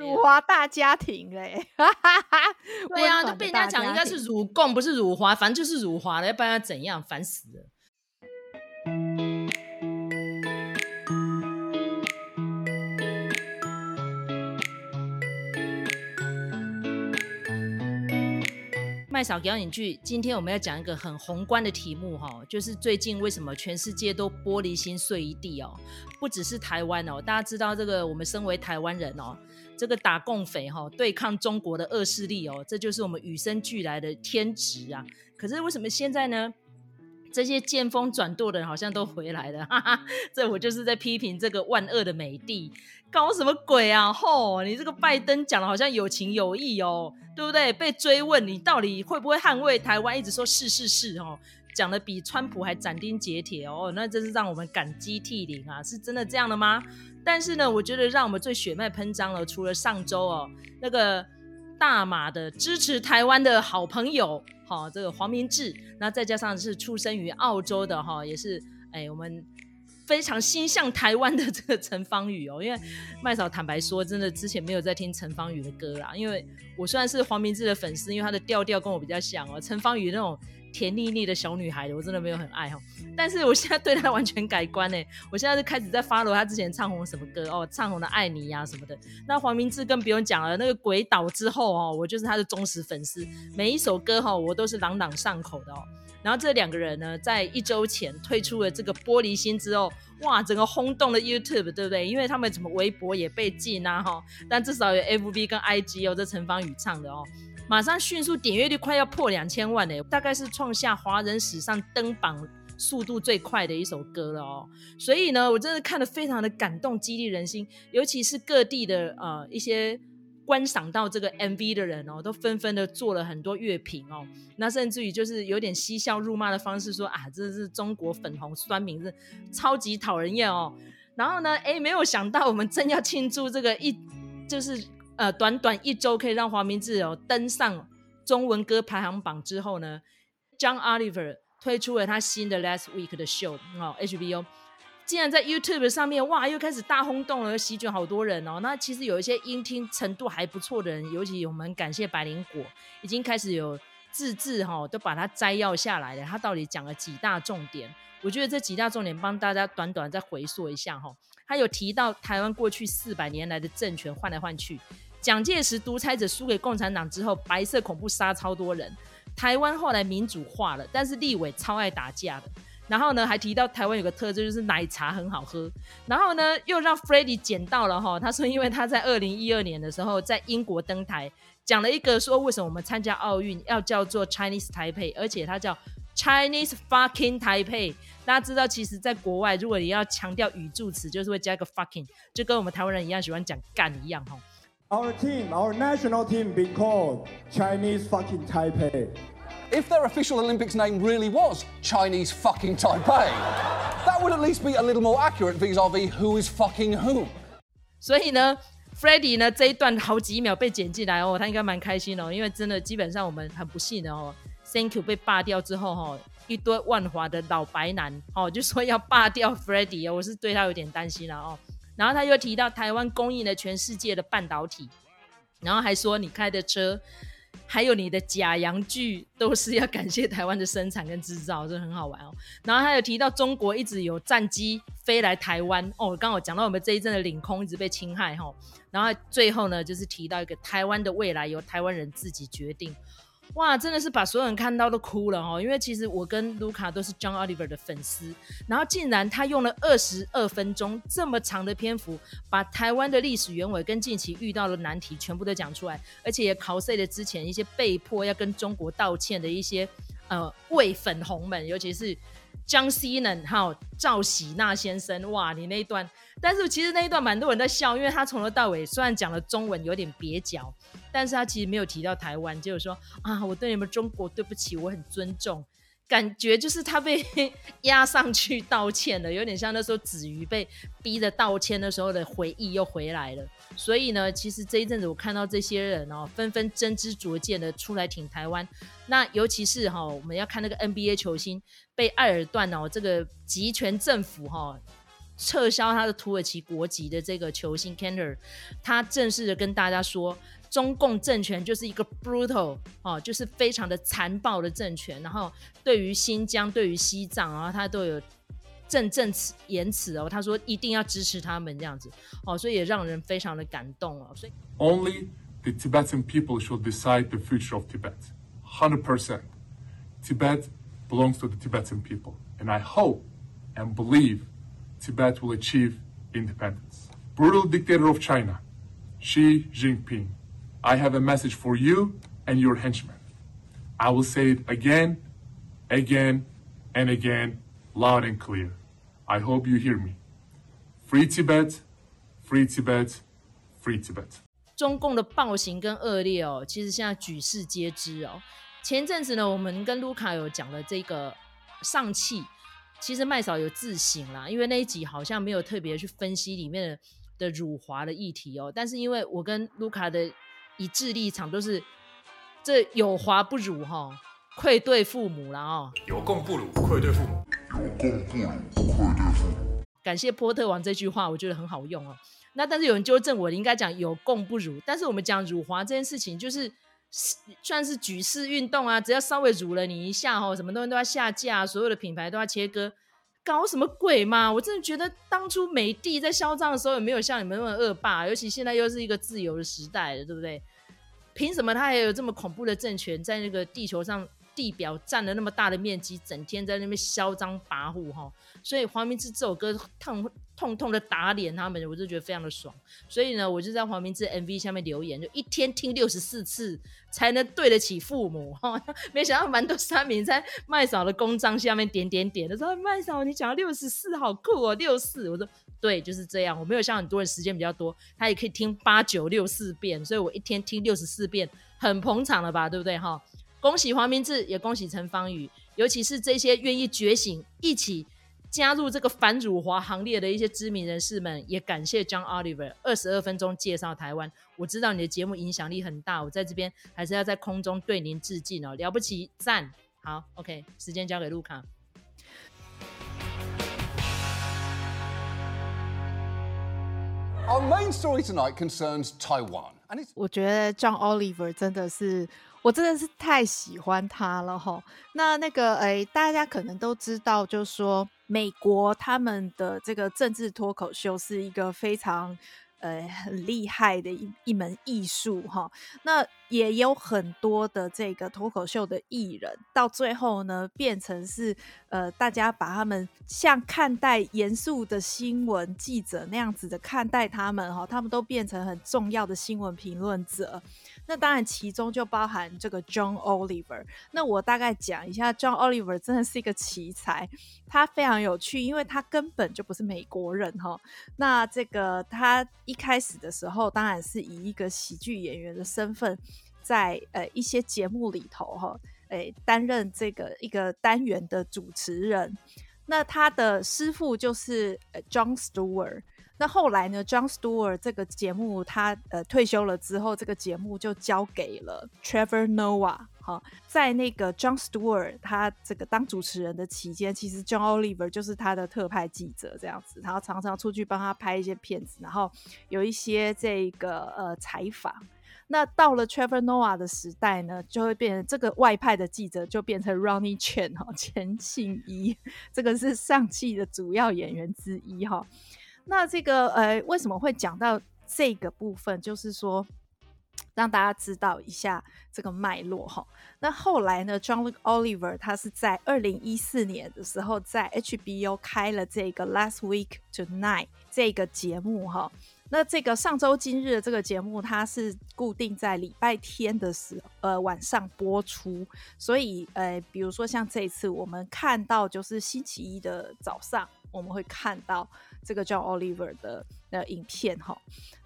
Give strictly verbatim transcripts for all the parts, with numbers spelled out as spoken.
辱华大家庭嘞，对啊，都被人家讲应该是辱共不是辱华，反正就是辱华了，要不然要怎样，烦死了。麦嫂给到你句，今天我们要讲一个很宏观的题目、哦、就是最近为什么全世界都玻璃心碎一地哦，不只是台湾哦，大家知道这个我们身为台湾人哦，这个打共匪、哦、对抗中国的恶势力哦，这就是我们与生俱来的天职啊。可是为什么现在呢？这些见风转舵的人好像都回来了，哈哈，这我就是在批评这个万恶的美帝，搞什么鬼啊？吼，你这个拜登讲的好像有情有义哦，对不对？被追问你到底会不会捍卫台湾，一直说是是是哦，讲的比川普还斩钉截铁哦，那真是让我们感激涕零啊！是真的这样的吗？但是呢，我觉得让我们最血脉喷张了，除了上周哦，那个大马的支持台湾的好朋友。哦、这个黄明志，那再加上是出生于澳洲的、哦、也是、哎、我们非常心向台湾的这个陈芳语、哦、因为麦嫂坦白说真的之前没有在听陈芳语的歌啦，因为我虽然是黄明志的粉丝，因为他的调调跟我比较像、哦、陈芳语那种甜腻腻的小女孩我真的没有很爱、哦、但是我现在对她完全改观，我现在就开始在 follow 她之前唱红什么歌、哦、唱红的爱你啊什么的，那黄明志更不用讲了，那个鬼岛之后、哦、我就是她的忠实粉丝，每一首歌、哦、我都是朗朗上口的、哦、然后这两个人呢在一周前推出了这个玻璃心之后，哇，整个轰动了 YouTube， 对不对？因为他们什么微博也被禁啊、哦、但至少有 F B 跟 I G、哦、这陈芳语唱的哦，马上迅速点阅率快要破两千万、欸、大概是创下华人史上登榜速度最快的一首歌了哦。所以呢，我真的看得非常的感动，激励人心，尤其是各地的、呃、一些观赏到这个 M V 的人哦，都纷纷的做了很多乐评哦，那甚至于就是有点嬉笑辱骂的方式说啊，这是中国粉红酸民，是超级讨人厌哦。然后呢，哎，没有想到我们正要庆祝这个一就是。呃，短短一周可以让黄明志、哦、登上中文歌排行榜之后呢， John Oliver 推出了他新的 Last Week 的 show、哦、H B O 竟然在 YouTube 上面哇又开始大轰动了，席卷好多人哦。那其实有一些音听程度还不错的人，尤其我们感谢白灵果已经开始有字字、哦、都把它摘要下来了，他到底讲了几大重点，我觉得这几大重点帮大家短短再回溯一下、哦、他有提到台湾过去四百年来的政权换来换去，蒋介石独裁者输给共产党之后，白色恐怖杀超多人，台湾后来民主化了，但是立委超爱打架的，然后呢还提到台湾有个特质就是奶茶很好喝，然后呢又让 Freddy 捡到了、哦、他说因为他在二零一二年的时候在英国登台讲了一个说为什么我们参加奥运要叫做 Chinese Taipei， 而且他叫 Chinese fucking Taipei， 大家知道其实在国外如果你要强调语助词就是会加一个 fucking， 就跟我们台湾人一样喜欢讲干一样、哦，Our team, our national team, being called Chinese fucking Taipei. If their official Olympics name really was Chinese fucking Taipei, that would at least be a little more accurate vis-a-vis who is fucking who. 所以呢 Freddy 呢这一段好几秒被剪进来哦，他应该蛮开心哦，因为真的基本上我们很不幸的哦 ，Thank you 被罢掉之后哦，一堆万华的老白男哦就说要罢掉 Freddy， 我是对他有点担心啦哦。然后他又提到台湾供应了全世界的半导体，然后还说你开的车还有你的假洋具都是要感谢台湾的生产跟制造，这很好玩哦。然后他有提到中国一直有战机飞来台湾哦，刚好讲到我们这一阵的领空一直被侵害、哦、然后最后呢就是提到一个台湾的未来由台湾人自己决定，哇，真的是把所有人看到都哭了哦，因为其实我跟卢卡都是 John Oliver 的粉丝，然后竟然他用了二十二分钟这么长的篇幅把台湾的历史原委跟近期遇到的难题全部都讲出来，而且也考碎了之前一些被迫要跟中国道歉的一些呃伪粉红们，尤其是江西人还有赵喜娜先生，哇，你那一段，但是其实那一段蛮多人在笑，因为他从头到尾虽然讲了中文有点蹩脚，但是他其实没有提到台湾，就是说啊，我对你们中国对不起，我很尊重，感觉就是他被压上去道歉了，有点像那时候子瑜被逼着道歉的时候的回忆又回来了。所以呢，其实这一阵子我看到这些人哦，纷纷真知灼见的出来挺台湾。那尤其是哈、哦，我们要看那个 N B A 球星被埃尔段哦这个集权政府哈、哦。撤销他的土耳其国籍的这个球星 Kanter， 他正式的跟大家说，中共政权就是一个 brutal、哦、就是非常的残暴的政权，然后对于新疆对于西藏，然后他都有振振言辞、哦、他说一定要支持他们这样子、哦、所以也让人非常的感动、哦、所以 Only the Tibetan people should decide the future of Tibet one hundred percent. Tibet belongs to the Tibetan people and I hope and believe Tibet will achieve independence. Brutal dictator of China, Xi Jinping, I have a message for you and your henchmen. I will say it again, again, and again, loud and clear. I hope you hear me. Free Tibet, free Tibet, free Tibet. 中共的暴行跟恶劣哦，其实现在举世皆知哦。前阵子呢，我们跟卢卡有讲了这个上汽，其实麦嫂有自省啦，因为那一集好像没有特别去分析里面 的, 的辱华的议题哦。但是因为我跟卢卡的一致立场都是，这有华不辱哈、哦，愧对父母啦哦。有共不辱，愧对父母。有共不辱，愧对父母。感谢波特王这句话，我觉得很好用哦。那但是有人纠正我，应该讲有共不辱，但是我们讲辱华这件事情就是算是举世运动啊，只要稍微辱了你一下、哦、什么东西都要下架，所有的品牌都要切割，搞什么鬼嘛？我真的觉得当初美帝在嚣张的时候也没有像你们那么恶霸，尤其现在又是一个自由的时代了，对不对？凭什么他还有这么恐怖的政权在那个地球上地表占了那么大的面积，整天在那边嚣张跋扈、哦、所以黄明志这首歌痛痛痛的打脸他们，我就觉得非常的爽。所以呢，我就在黄明志 M V 下面留言，就一天听六十四次才能对得起父母、哦、没想到蛮多三民在麦嫂的公章下面点点点的说，麦嫂你讲到六十四好酷哦，六四，我说对就是这样，我没有像很多人时间比较多，他也可以听八九六四遍，所以我一天听六十四遍，很捧场了吧，对不对哈、哦？恭喜黄明志，也恭喜陈芳语，尤其是这些愿意觉醒一起加入这个反辱华行列的一些知名人士们，也感谢 John Oliver 二十二分钟介绍台湾。我知道你的节目影响力很大，我在这边还是要在空中对您致敬哦，了不起，赞。好 OK， 时间交给路卡。Our main story tonight concerns Taiwan. 我觉得 John Oliver 真的是我真的是太喜欢他了吼。那那个诶，大家可能都知道，就是说美国他们的这个政治脱口秀是一个非常呃很厉害的 一, 一门艺术吼。那也有很多的这个脱口秀的艺人，到最后呢变成是呃大家把他们像看待严肃的新闻记者那样子的看待他们吼，他们都变成很重要的新闻评论者。那当然其中就包含这个 John Oliver。 那我大概讲一下， John Oliver 真的是一个奇才，他非常有趣，因为他根本就不是美国人吼。那这个他一开始的时候当然是以一个喜剧演员的身份在、呃、一些节目里头吼、呃、担任这个一个单元的主持人。那他的师父就是、呃、Jon Stewart。那后来呢 Jon Stewart 这个节目他、呃、退休了之后，这个节目就交给了 Trevor Noah、哦、在那个 Jon Stewart 他这个当主持人的期间，其实 John Oliver 就是他的特派记者这样子，然后常常出去帮他拍一些片子，然后有一些这个、呃、采访。那到了 Trevor Noah 的时代呢，就会变成这个外派的记者就变成 Ronnie Chen、哦、钱信一，这个是上汽的主要演员之一哈、哦。那这个呃，为什么会讲到这个部分，就是说让大家知道一下这个脉络哈。那后来呢 John Oliver 他是在二零一四年的时候在 H B O 开了这个 Last Week Tonight 这个节目哈。那这个上周今日的这个节目，它是固定在礼拜天的时呃晚上播出，所以呃，比如说像这一次我们看到就是星期一的早上，我们会看到这个 John Oliver 的、呃、影片哈。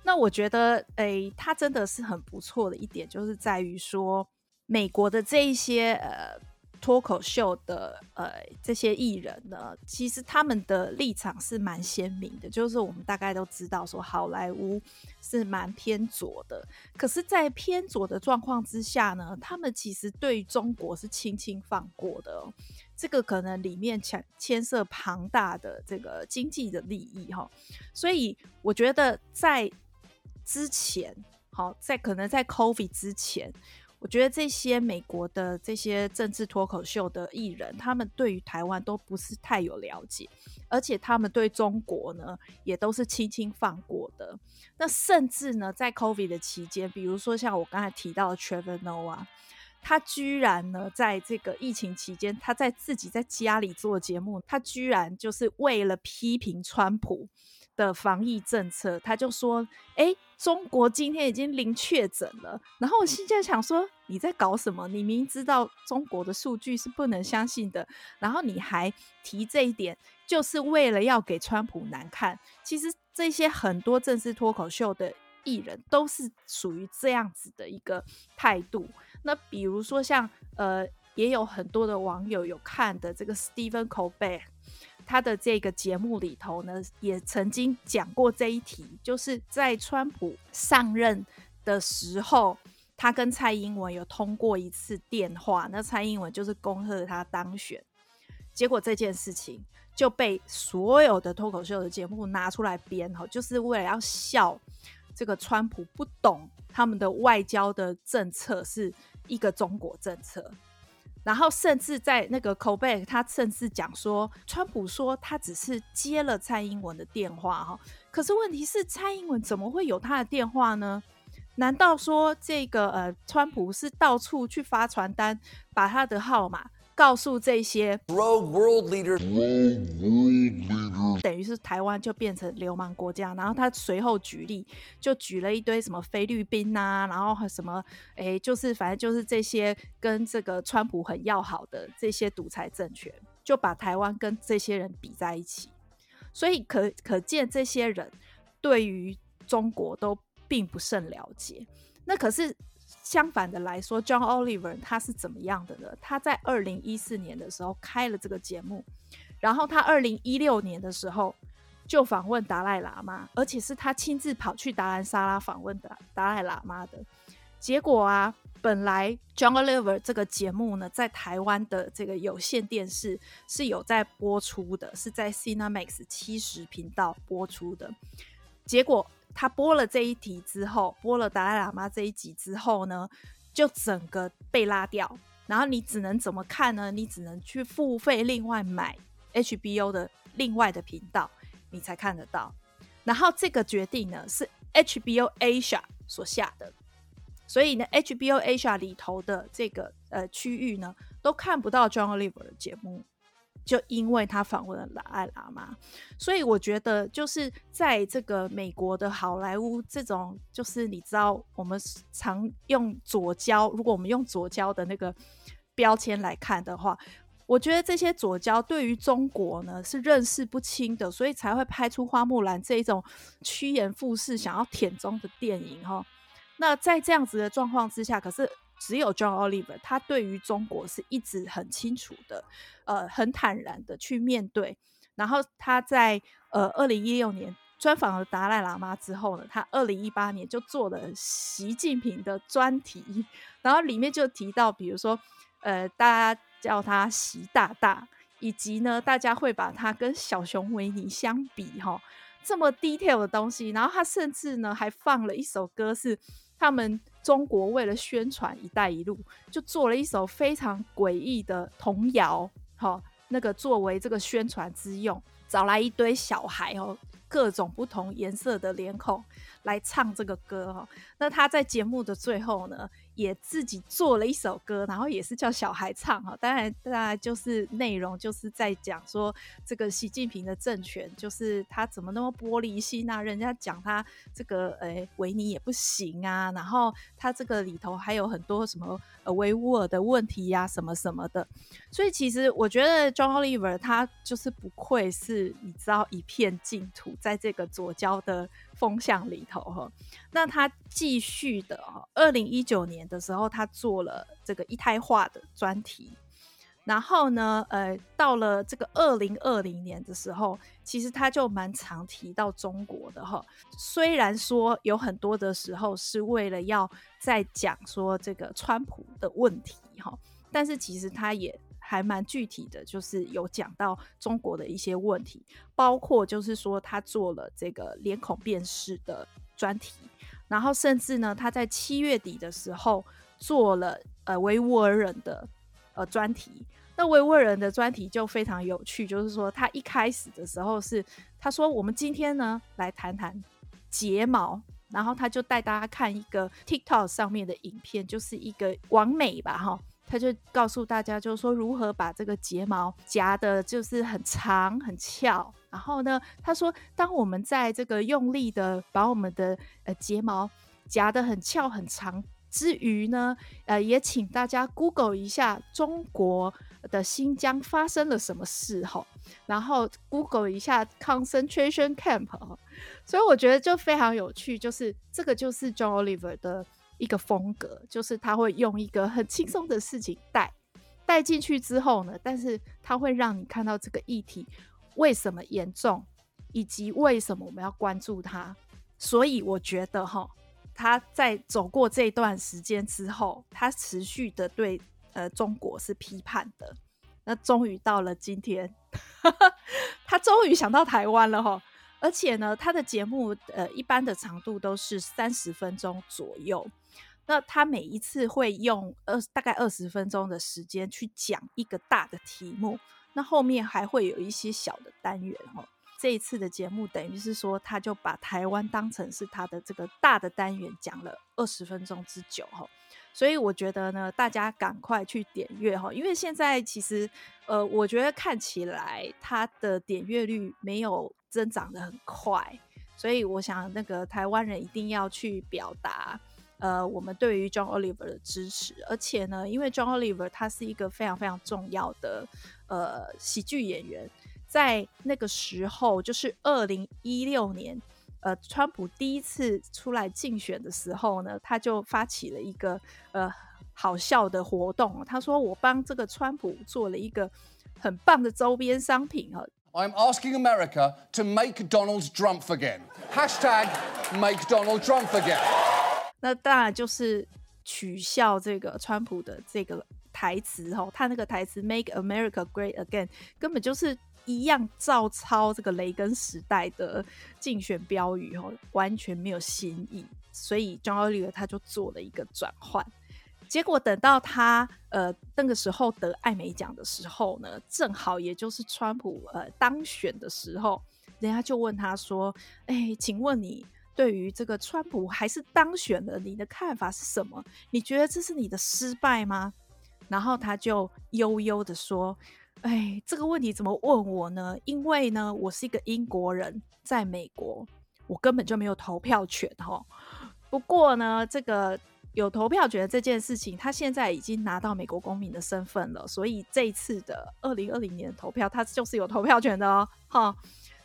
那我觉得诶，他真的是很不错的一点，就是在于说美国的这一些呃脱口秀的呃这些艺人呢，其实他们的立场是蛮鲜明的，就是我们大概都知道说好莱坞是蛮偏左的，可是在偏左的状况之下呢，他们其实对于中国是轻轻放过的、哦、这个可能里面牵涉庞大的这个经济的利益哈，所以我觉得在之前，好，在可能在 COVID 之前，我觉得这些美国的这些政治脱口秀的艺人，他们对于台湾都不是太有了解，而且他们对中国呢也都是轻轻放过的。那甚至呢在 COVID 的期间，比如说像我刚才提到的 Trevor Noah，他居然呢在这个疫情期间，他在自己在家里做节目，他居然就是为了批评川普的防疫政策，他就说诶，中国今天已经零确诊了。然后我现在想说，你在搞什么？你明知道中国的数据是不能相信的，然后你还提这一点，就是为了要给川普难看。其实这些很多政治脱口秀的艺人都是属于这样子的一个态度。那比如说像呃，也有很多的网友有看的这个 Stephen Colbert， 他的这个节目里头呢也曾经讲过这一题，就是在川普上任的时候，他跟蔡英文有通过一次电话，那蔡英文就是恭贺他当选，结果这件事情就被所有的脱口秀的节目拿出来编，就是为了要笑这个川普不懂他们的外交的政策是一个中国政策。然后甚至在那个 Colbert， 他甚至讲说，川普说他只是接了蔡英文的电话，可是问题是蔡英文怎么会有他的电话呢？难道说这个呃，川普是到处去发传单，把他的号码告诉这些 Rogue World Leader， 等于是台湾就变成流氓国家。然后他随后举例，就举了一堆什么菲律宾啊，然后什么哎，就是反正就是这些跟这个川普很要好的这些独裁政权，就把台湾跟这些人比在一起。所以 可, 可见这些人对于中国都并不甚了解。那可是相反的来说， John Oliver 他是怎么样的呢？他在二零一四年的时候开了这个节目，然后他二零一六年的时候就访问达赖喇嘛，而且是他亲自跑去达兰萨拉访问达赖喇嘛的。结果啊，本来 John Oliver 这个节目呢在台湾的这个有线电视是有在播出的，是在 Cinemax 七十频道播出的。结果他播了这一题之后，播了达赖喇嘛这一集之后呢，就整个被拉掉。然后你只能怎么看呢？你只能去付费另外买 H B O 的另外的频道，你才看得到。然后这个决定呢是 H B O Asia 所下的，所以呢 H B O Asia 里头的这个呃区域呢都看不到 John Oliver 的节目，就因为他访问了达赖喇嘛。所以我觉得就是在这个美国的好莱坞这种，就是你知道我们常用左交，如果我们用左交的那个标签来看的话，我觉得这些左交对于中国呢是认识不清的，所以才会拍出花木兰这一种趋炎附势想要舔中的电影、哦、那在这样子的状况之下，可是只有 John Oliver 他对于中国是一直很清楚的、呃、很坦然的去面对。然后他在、呃、二零一六年专访了达赖喇嘛之后呢，他二零一八年就做了习近平的专题，然后里面就提到比如说、呃、大家叫他习大大，以及呢大家会把他跟小熊维尼相比、哦、这么 detail 的东西。然后他甚至呢还放了一首歌，是他们中国为了宣传一带一路就做了一首非常诡异的童谣、哦、那个作为这个宣传之用，找来一堆小孩、哦、各种不同颜色的脸孔来唱这个歌、哦、那他在节目的最后呢也自己做了一首歌，然后也是叫小孩唱、哦、当然当然就是内容就是在讲说这个习近平的政权就是他怎么那么玻璃心啊，人家讲他这个、欸、维尼也不行啊，然后他这个里头还有很多什么、呃、维吾尔的问题啊什么什么的。所以其实我觉得 John Oliver 他就是不愧是你知道一片净土，在这个左交的风向里头、哦、那他继续的、哦、二零一九年的时候他做了这个一胎化的专题。然后呢呃，到了这个二零二零年的时候，其实他就蛮常提到中国的哈。虽然说有很多的时候是为了要再讲说这个川普的问题哈，但是其实他也还蛮具体的，就是有讲到中国的一些问题，包括就是说他做了这个脸孔辨识的专题，然后甚至呢他在七月底的时候做了呃维吾尔人的呃专题。那维吾尔人的专题就非常有趣，就是说他一开始的时候是他说我们今天呢来谈谈睫毛，然后他就带大家看一个 TikTok 上面的影片，就是一个网美吧哈，他就告诉大家就是说如何把这个睫毛夹的就是很长很翘，然后呢他说当我们在这个用力的把我们的、呃、睫毛夹的很翘很长之余呢、呃、也请大家 Google 一下中国的新疆发生了什么事吼，然后 Google 一下 concentration camp 吼。所以我觉得就非常有趣，就是这个就是 John Oliver 的一个风格，就是他会用一个很轻松的事情带带进去之后呢，但是他会让你看到这个议题为什么严重以及为什么我们要关注它。所以我觉得吼他在走过这段时间之后，他持续的对、呃、中国是批判的，那终于到了今天他终于想到台湾了吼。而且呢他的节目、呃、一般的长度都是三十分钟左右，那他每一次会用二十大概二十分钟的时间去讲一个大的题目，那后面还会有一些小的单元吼。这一次的节目等于是说他就把台湾当成是他的这个大的单元讲了二十分钟之久，所以我觉得呢大家赶快去点阅，因为现在其实呃，我觉得看起来他的点阅率没有增长得很快，所以我想那个台湾人一定要去表达呃，我们对于 John Oliver 的支持。而且呢因为 John Oliver 他是一个非常非常重要的呃喜剧演员，在那个时候就是二零一六年呃，川普第一次出来竞选的时候呢，他就发起了一个呃好笑的活动，他说我帮这个川普做了一个很棒的周边商品。 I'm asking America to make Donald Trump again. Hashtag make Donald Trump again. 那当然就是取笑这个川普的这个台词、哦、他那个台词 Make America Great Again 根本就是一样照抄这个雷根时代的竞选标语、哦、完全没有新意，所以 John Oliver 他就做了一个转换。结果等到他呃那个时候得艾美奖的时候呢，正好也就是川普呃当选的时候，人家就问他说哎，请问你对于这个川普还是当选了你的看法是什么？你觉得这是你的失败吗？然后他就悠悠的说哎，这个问题怎么问我呢？因为呢我是一个英国人，在美国我根本就没有投票权、哦、不过呢这个有投票权这件事情他现在已经拿到美国公民的身份了，所以这一次的二零二零年的投票他就是有投票权的 哦, 哦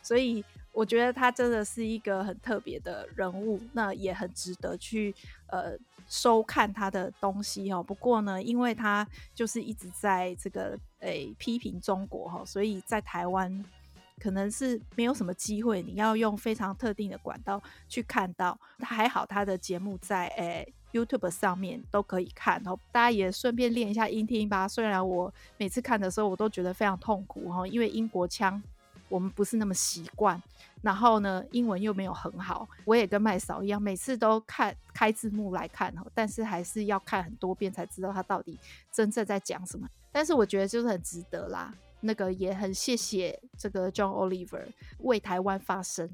所以我觉得他真的是一个很特别的人物，那也很值得去呃收看他的东西、哦、不过呢因为他就是一直在这个、欸、批评中国、哦、所以在台湾可能是没有什么机会，你要用非常特定的管道去看到。还好他的节目在、欸、YouTube 上面都可以看、哦、大家也顺便练一下英听吧。虽然我每次看的时候我都觉得非常痛苦、哦、因为英国腔我们不是那么习惯，然后呢英文又没有很好，我也跟麦嫂一样每次都看开字幕来看，但是还是要看很多遍才知道他到底真正在讲什么。但是我觉得就是很值得啦，那个也很谢谢这个 John Oliver 为台湾发声。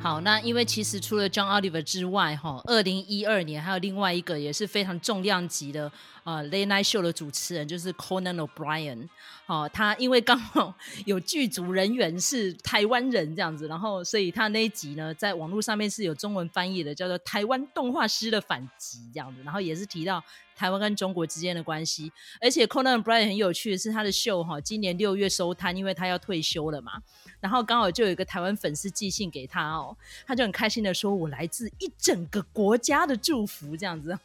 好，那因为其实除了 John Oliver 之外二零一二年还有另外一个也是非常重量级的、呃、Late Night Show 的主持人，就是 Conan O'Brien、哦、他因为刚好有剧组人员是台湾人这样子，然后所以他那一集呢在网络上面是有中文翻译的，叫做台湾动画师的反击这样子，然后也是提到台湾跟中国之间的关系。而且 Conan O'Brien 很有趣的是他的秀、哦、今年六月收摊，因为他要退休了嘛，然后刚好就有一个台湾粉丝寄信给他哦，他就很开心的说我来自一整个国家的祝福这样子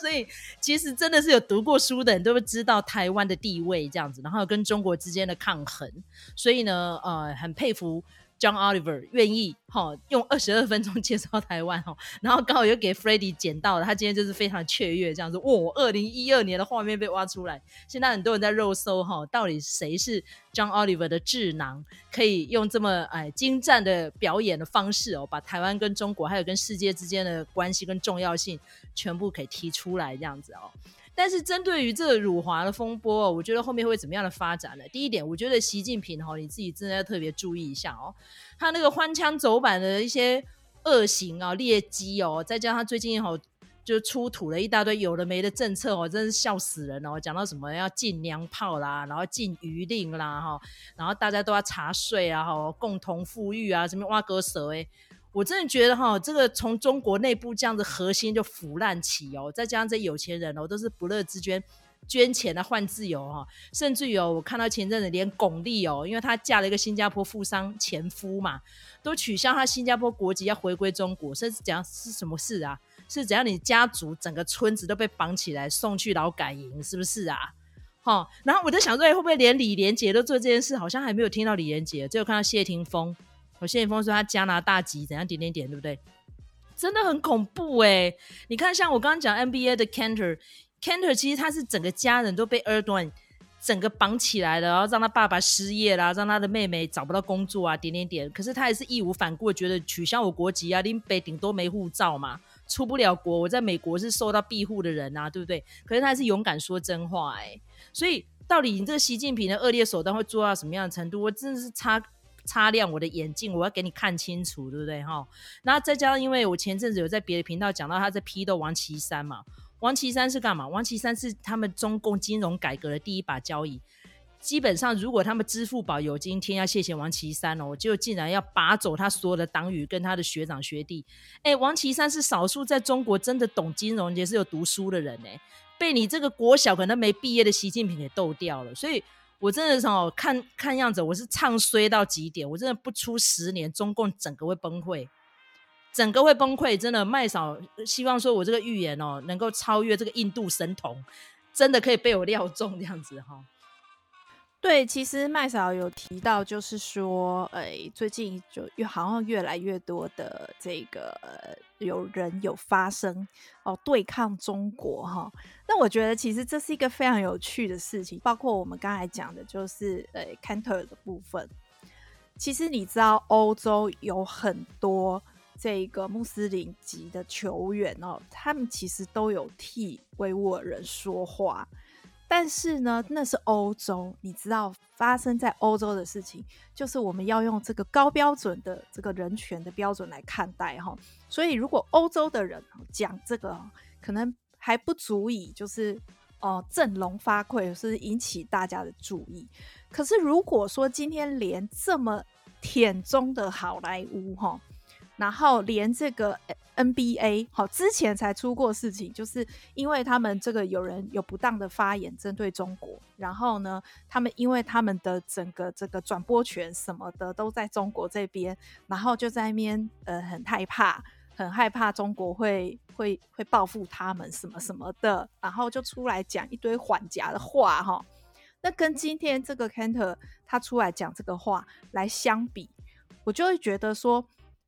所以其实真的是有读过书的人都会知道台湾的地位这样子，然后跟中国之间的抗衡，所以呢呃，很佩服 John Oliver 愿意、哦、用二十二分钟介绍台湾、哦、然后刚好又给 Freddy 捡到了，他今天就是非常雀跃这样子，哇，二零一二年的画面被挖出来，现在很多人在肉搜、哦、到底谁是 John Oliver 的智囊，可以用这么、哎、精湛的表演的方式、哦、把台湾跟中国还有跟世界之间的关系跟重要性全部可以提出来这样子哦。但是针对于这个辱华的风波、哦、我觉得后面会怎么样的发展呢？第一点，我觉得习近平、哦、你自己真的要特别注意一下哦，他那个欢枪走板的一些恶行啊、哦、劣迹哦，再加上他最近、哦、就出土了一大堆有的没的政策哦，真是笑死人哦，讲到什么要禁娘炮啦，然后禁渔令啦、哦、然后大家都要查税啊、哦、共同富裕啊，什么挖割蛇耶，我真的觉得哈，这个从中国内部这样的核心就腐烂起哦，再加上这有钱人哦，都是不乐之捐捐钱啊换自由哈、哦，甚至于哦，我看到前阵子连巩俐哦，因为她嫁了一个新加坡富商前夫嘛，都取消她新加坡国籍要回归中国，甚至讲是什么事啊？是只要你家族整个村子都被绑起来送去劳改营，是不是啊？哦、然后我在想说，会不会连李连杰都做这件事？好像还没有听到李连杰，只有看到谢霆锋。我谢霆锋说他加拿大籍怎样点点点，对不对？真的很恐怖哎、欸！你看，像我刚刚讲 N B A 的 Kanter，Kanter Kanter 其实他是整个家人都被 Erdogan 整个绑起来了，然后让他爸爸失业啦，让他的妹妹找不到工作啊，点点点。可是他也是义无反顾，觉得取消我国籍啊，林北顶多没护照嘛，出不了国。我在美国是受到庇护的人啊，对不对？可是他还是勇敢说真话哎、欸。所以到底你这个习近平的恶劣手段会做到什么样的程度？我真的是差。擦亮我的眼镜，我要给你看清楚，对不对？然后再加上因为我前阵子有在别的频道讲到他在批斗王岐山嘛，王岐山是干嘛？王岐山是他们中共金融改革的第一把交椅，基本上如果他们支付宝有今天要谢谢王岐山哦，就竟然要拔走他所有的党羽跟他的学长学弟。哎，王岐山是少数在中国真的懂金融也是有读书的人，哎，被你这个国小可能没毕业的习近平给斗掉了，所以我真的是、哦、看, 看样子我是唱衰到极点，我真的不出十年中共整个会崩溃，整个会崩溃，真的麦嫂希望说我这个预言、哦、能够超越这个印度神童，真的可以被我料中这样子、哦、对，其实麦嫂有提到就是说、哎、最近就好像越来越多的这个、呃、有人有发声、哦、对抗中国、哦，那我觉得其实这是一个非常有趣的事情，包括我们刚才讲的就是呃 Kanter 的部分。其实你知道欧洲有很多这个穆斯林籍的球员哦，他们其实都有替维吾尔人说话，但是呢那是欧洲，你知道发生在欧洲的事情就是我们要用这个高标准的这个人权的标准来看待、哦、所以如果欧洲的人讲这个可能还不足以就是、呃、振聋发聩，是引起大家的注意。可是如果说今天连这么舔中的好莱坞，然后连这个 N B A 之前才出过事情，就是因为他们这个有人有不当的发言针对中国，然后呢他们因为他们的整个这个转播权什么的都在中国这边，然后就在那边、呃、很害怕很害怕中国会会会报复他们什么什么的，然后就出来讲一堆缓颊的话、哦、那跟今天这个 Kanter 他出来讲这个话来相比，我就会觉得说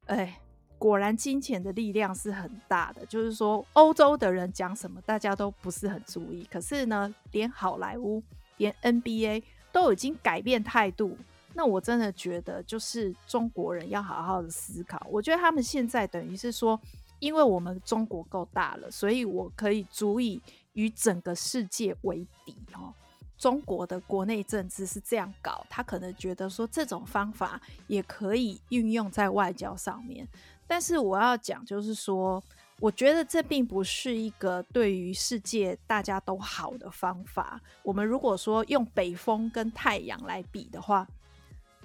哎，果然金钱的力量是很大的，就是说欧洲的人讲什么大家都不是很注意，可是呢连好莱坞连 N B A 都已经改变态度，那我真的觉得就是中国人要好好的思考。我觉得他们现在等于是说因为我们中国够大了，所以我可以足以与整个世界为敌、哦、中国的国内政治是这样搞，他可能觉得说这种方法也可以运用在外交上面。但是我要讲就是说，我觉得这并不是一个对于世界大家都好的方法。我们如果说用北风跟太阳来比的话，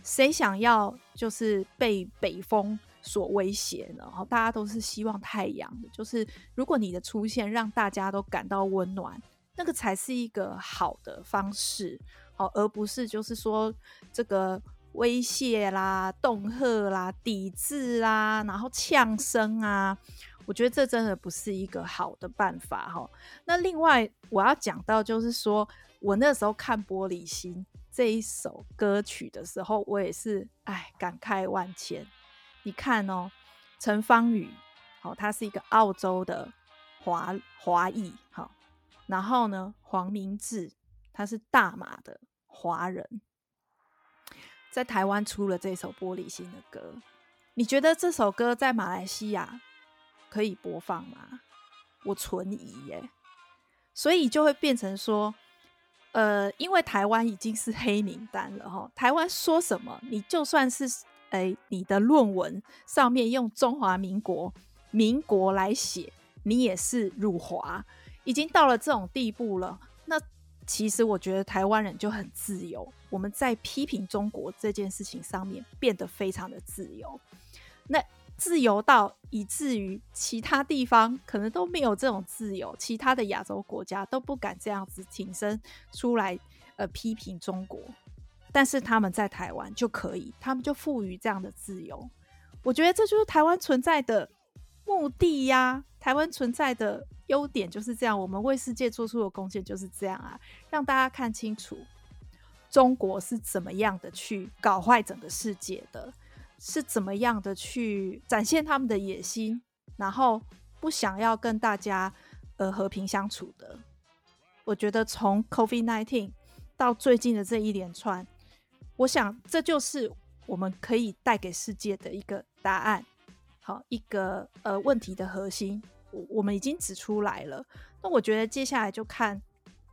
谁想要就是被北风所威胁呢？大家都是希望太阳的，就是如果你的出现让大家都感到温暖，那个才是一个好的方式，而不是就是说这个威胁啦、恫吓啦、抵制啦，然后呛声啊，我觉得这真的不是一个好的办法。那另外我要讲到就是说，我那时候看玻璃心这一首歌曲的时候，我也是哎感慨万千。你看哦，陈芳语、哦、他是一个澳洲的 华, 华裔、哦、然后呢黄明志他是大马的华人，在台湾出了这首玻璃心的歌。你觉得这首歌在马来西亚可以播放吗？我存疑耶。所以就会变成说呃，因为台湾已经是黑名单了、哦、台湾说什么你就算是、哎、你的论文上面用中华民国民国来写，你也是辱华，已经到了这种地步了。那其实我觉得台湾人就很自由，我们在批评中国这件事情上面变得非常的自由，那自由到以至于其他地方可能都没有这种自由，其他的亚洲国家都不敢这样子挺身出来、呃、批评中国，但是他们在台湾就可以，他们就赋予这样的自由。我觉得这就是台湾存在的目的呀，台湾存在的优点就是这样，我们为世界做出的贡献就是这样啊，让大家看清楚中国是怎么样的去搞坏整个世界的，是怎么样的去展现他们的野心，然后不想要跟大家、呃、和平相处的。我觉得从 COVID 十九 到最近的这一连串，我想这就是我们可以带给世界的一个答案。好，一个、呃、问题的核心 我, 我们已经指出来了，那我觉得接下来就看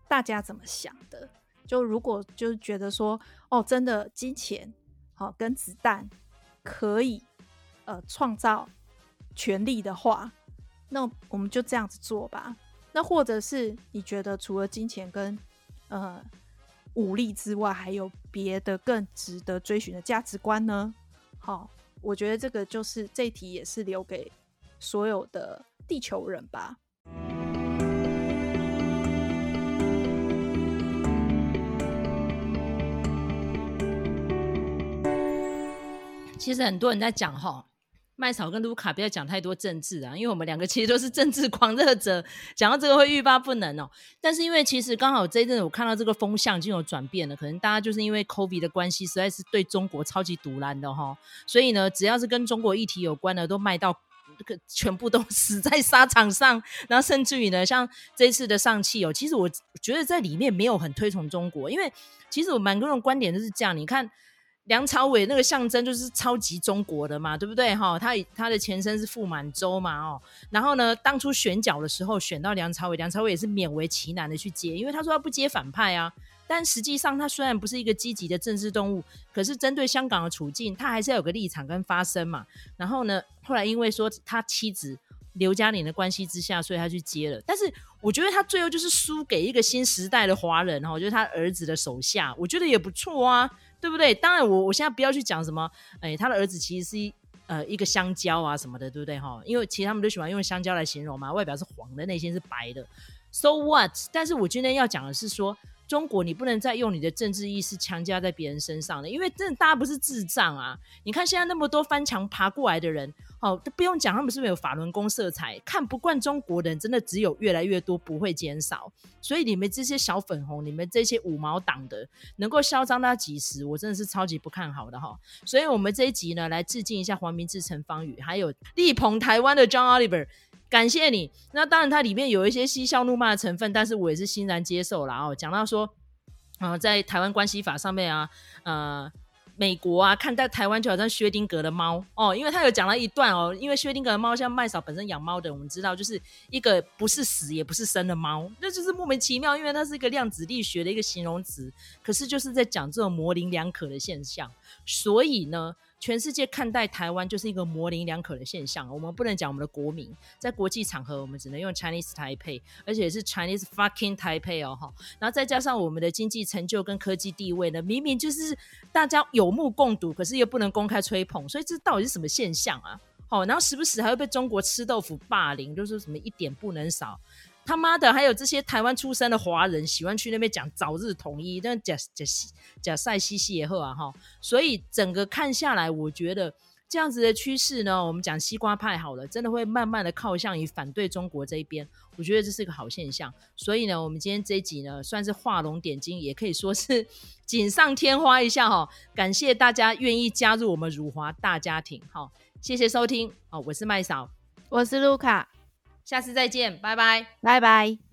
大家怎么想的。就如果就觉得说哦，真的金钱、哦、跟子弹可以呃创造权利的话，那我们就这样子做吧。那或者是你觉得除了金钱跟呃武力之外，还有别的更值得追寻的价值观呢？好，我觉得这个就是这一题也是留给所有的地球人吧。其实很多人在讲齁，麦草跟卢卡不要讲太多政治啊，因为我们两个其实都是政治狂热者，讲到这个会欲罢不能哦。但是因为其实刚好这一阵子我看到这个风向已经有转变了，可能大家就是因为 COVID 的关系，实在是对中国超级毒烂的齁，所以呢只要是跟中国议题有关的都卖到全部都死在沙场上，然后甚至于呢像这次的上汽哦，其实我觉得在里面没有很推崇中国，因为其实我蛮多人观点就是这样，你看梁朝伟那个象征就是超级中国的嘛，对不对、哦、他, 他的前身是傅满洲嘛、哦、然后呢当初选角的时候选到梁朝伟，梁朝伟也是勉为其难的去接，因为他说他不接反派啊，但实际上他虽然不是一个积极的政治动物，可是针对香港的处境他还是要有个立场跟发声嘛。然后呢后来因为说他妻子刘嘉玲的关系之下，所以他去接了，但是我觉得他最后就是输给一个新时代的华人、哦、就是他儿子的手下，我觉得也不错啊，对不对？当然我我现在不要去讲什么、哎、他的儿子其实是、呃、一个香蕉啊什么的，对不对？因为其实他们都喜欢用香蕉来形容嘛，外表是黄的内心是白的， so what。 但是我今天要讲的是说，中国你不能再用你的政治意识强加在别人身上了，因为真的大家不是智障啊，你看现在那么多翻墙爬过来的人、哦、都不用讲他们是不是有法轮功色彩，看不惯中国人真的只有越来越多，不会减少。所以你们这些小粉红，你们这些五毛党的能够嚣张到几时，我真的是超级不看好的、哦、所以我们这一集呢来致敬一下黄明志、陈芳语，还有力捧台湾的 John Oliver，感谢你。那当然它里面有一些嬉笑怒骂的成分，但是我也是欣然接受啦、哦、讲到说、呃、在台湾关系法上面啊，呃美国啊看待台湾就好像薛丁格的猫哦，因为他有讲到一段哦，因为薛丁格的猫，像麦嫂本身养猫的我们知道，就是一个不是死也不是生的猫，那就是莫名其妙，因为它是一个量子力学的一个形容词，可是就是在讲这种模棱两可的现象。所以呢全世界看待台湾就是一个模棱两可的现象，我们不能讲我们的国民，在国际场合我们只能用 Chinese Taipei， 而且是 Chinese fucking Taipei 哦。然后再加上我们的经济成就跟科技地位呢，明明就是大家有目共睹，可是又不能公开吹捧，所以这到底是什么现象啊、哦、然后时不时还会被中国吃豆腐霸凌，就是什么一点不能少，他妈的还有这些台湾出生的华人喜欢去那边讲早日统一，但假赛西西也好啊。所以整个看下来我觉得这样子的趋势呢，我们讲西瓜派好了，真的会慢慢的靠向于反对中国这一边，我觉得这是个好现象。所以呢，我们今天这一集呢，算是画龙点睛，也可以说是锦上添花一下哈、哦。感谢大家愿意加入我们汝华大家庭哈、哦，谢谢收听哦，我是麦嫂，我是卢卡，下次再见，拜拜，拜拜。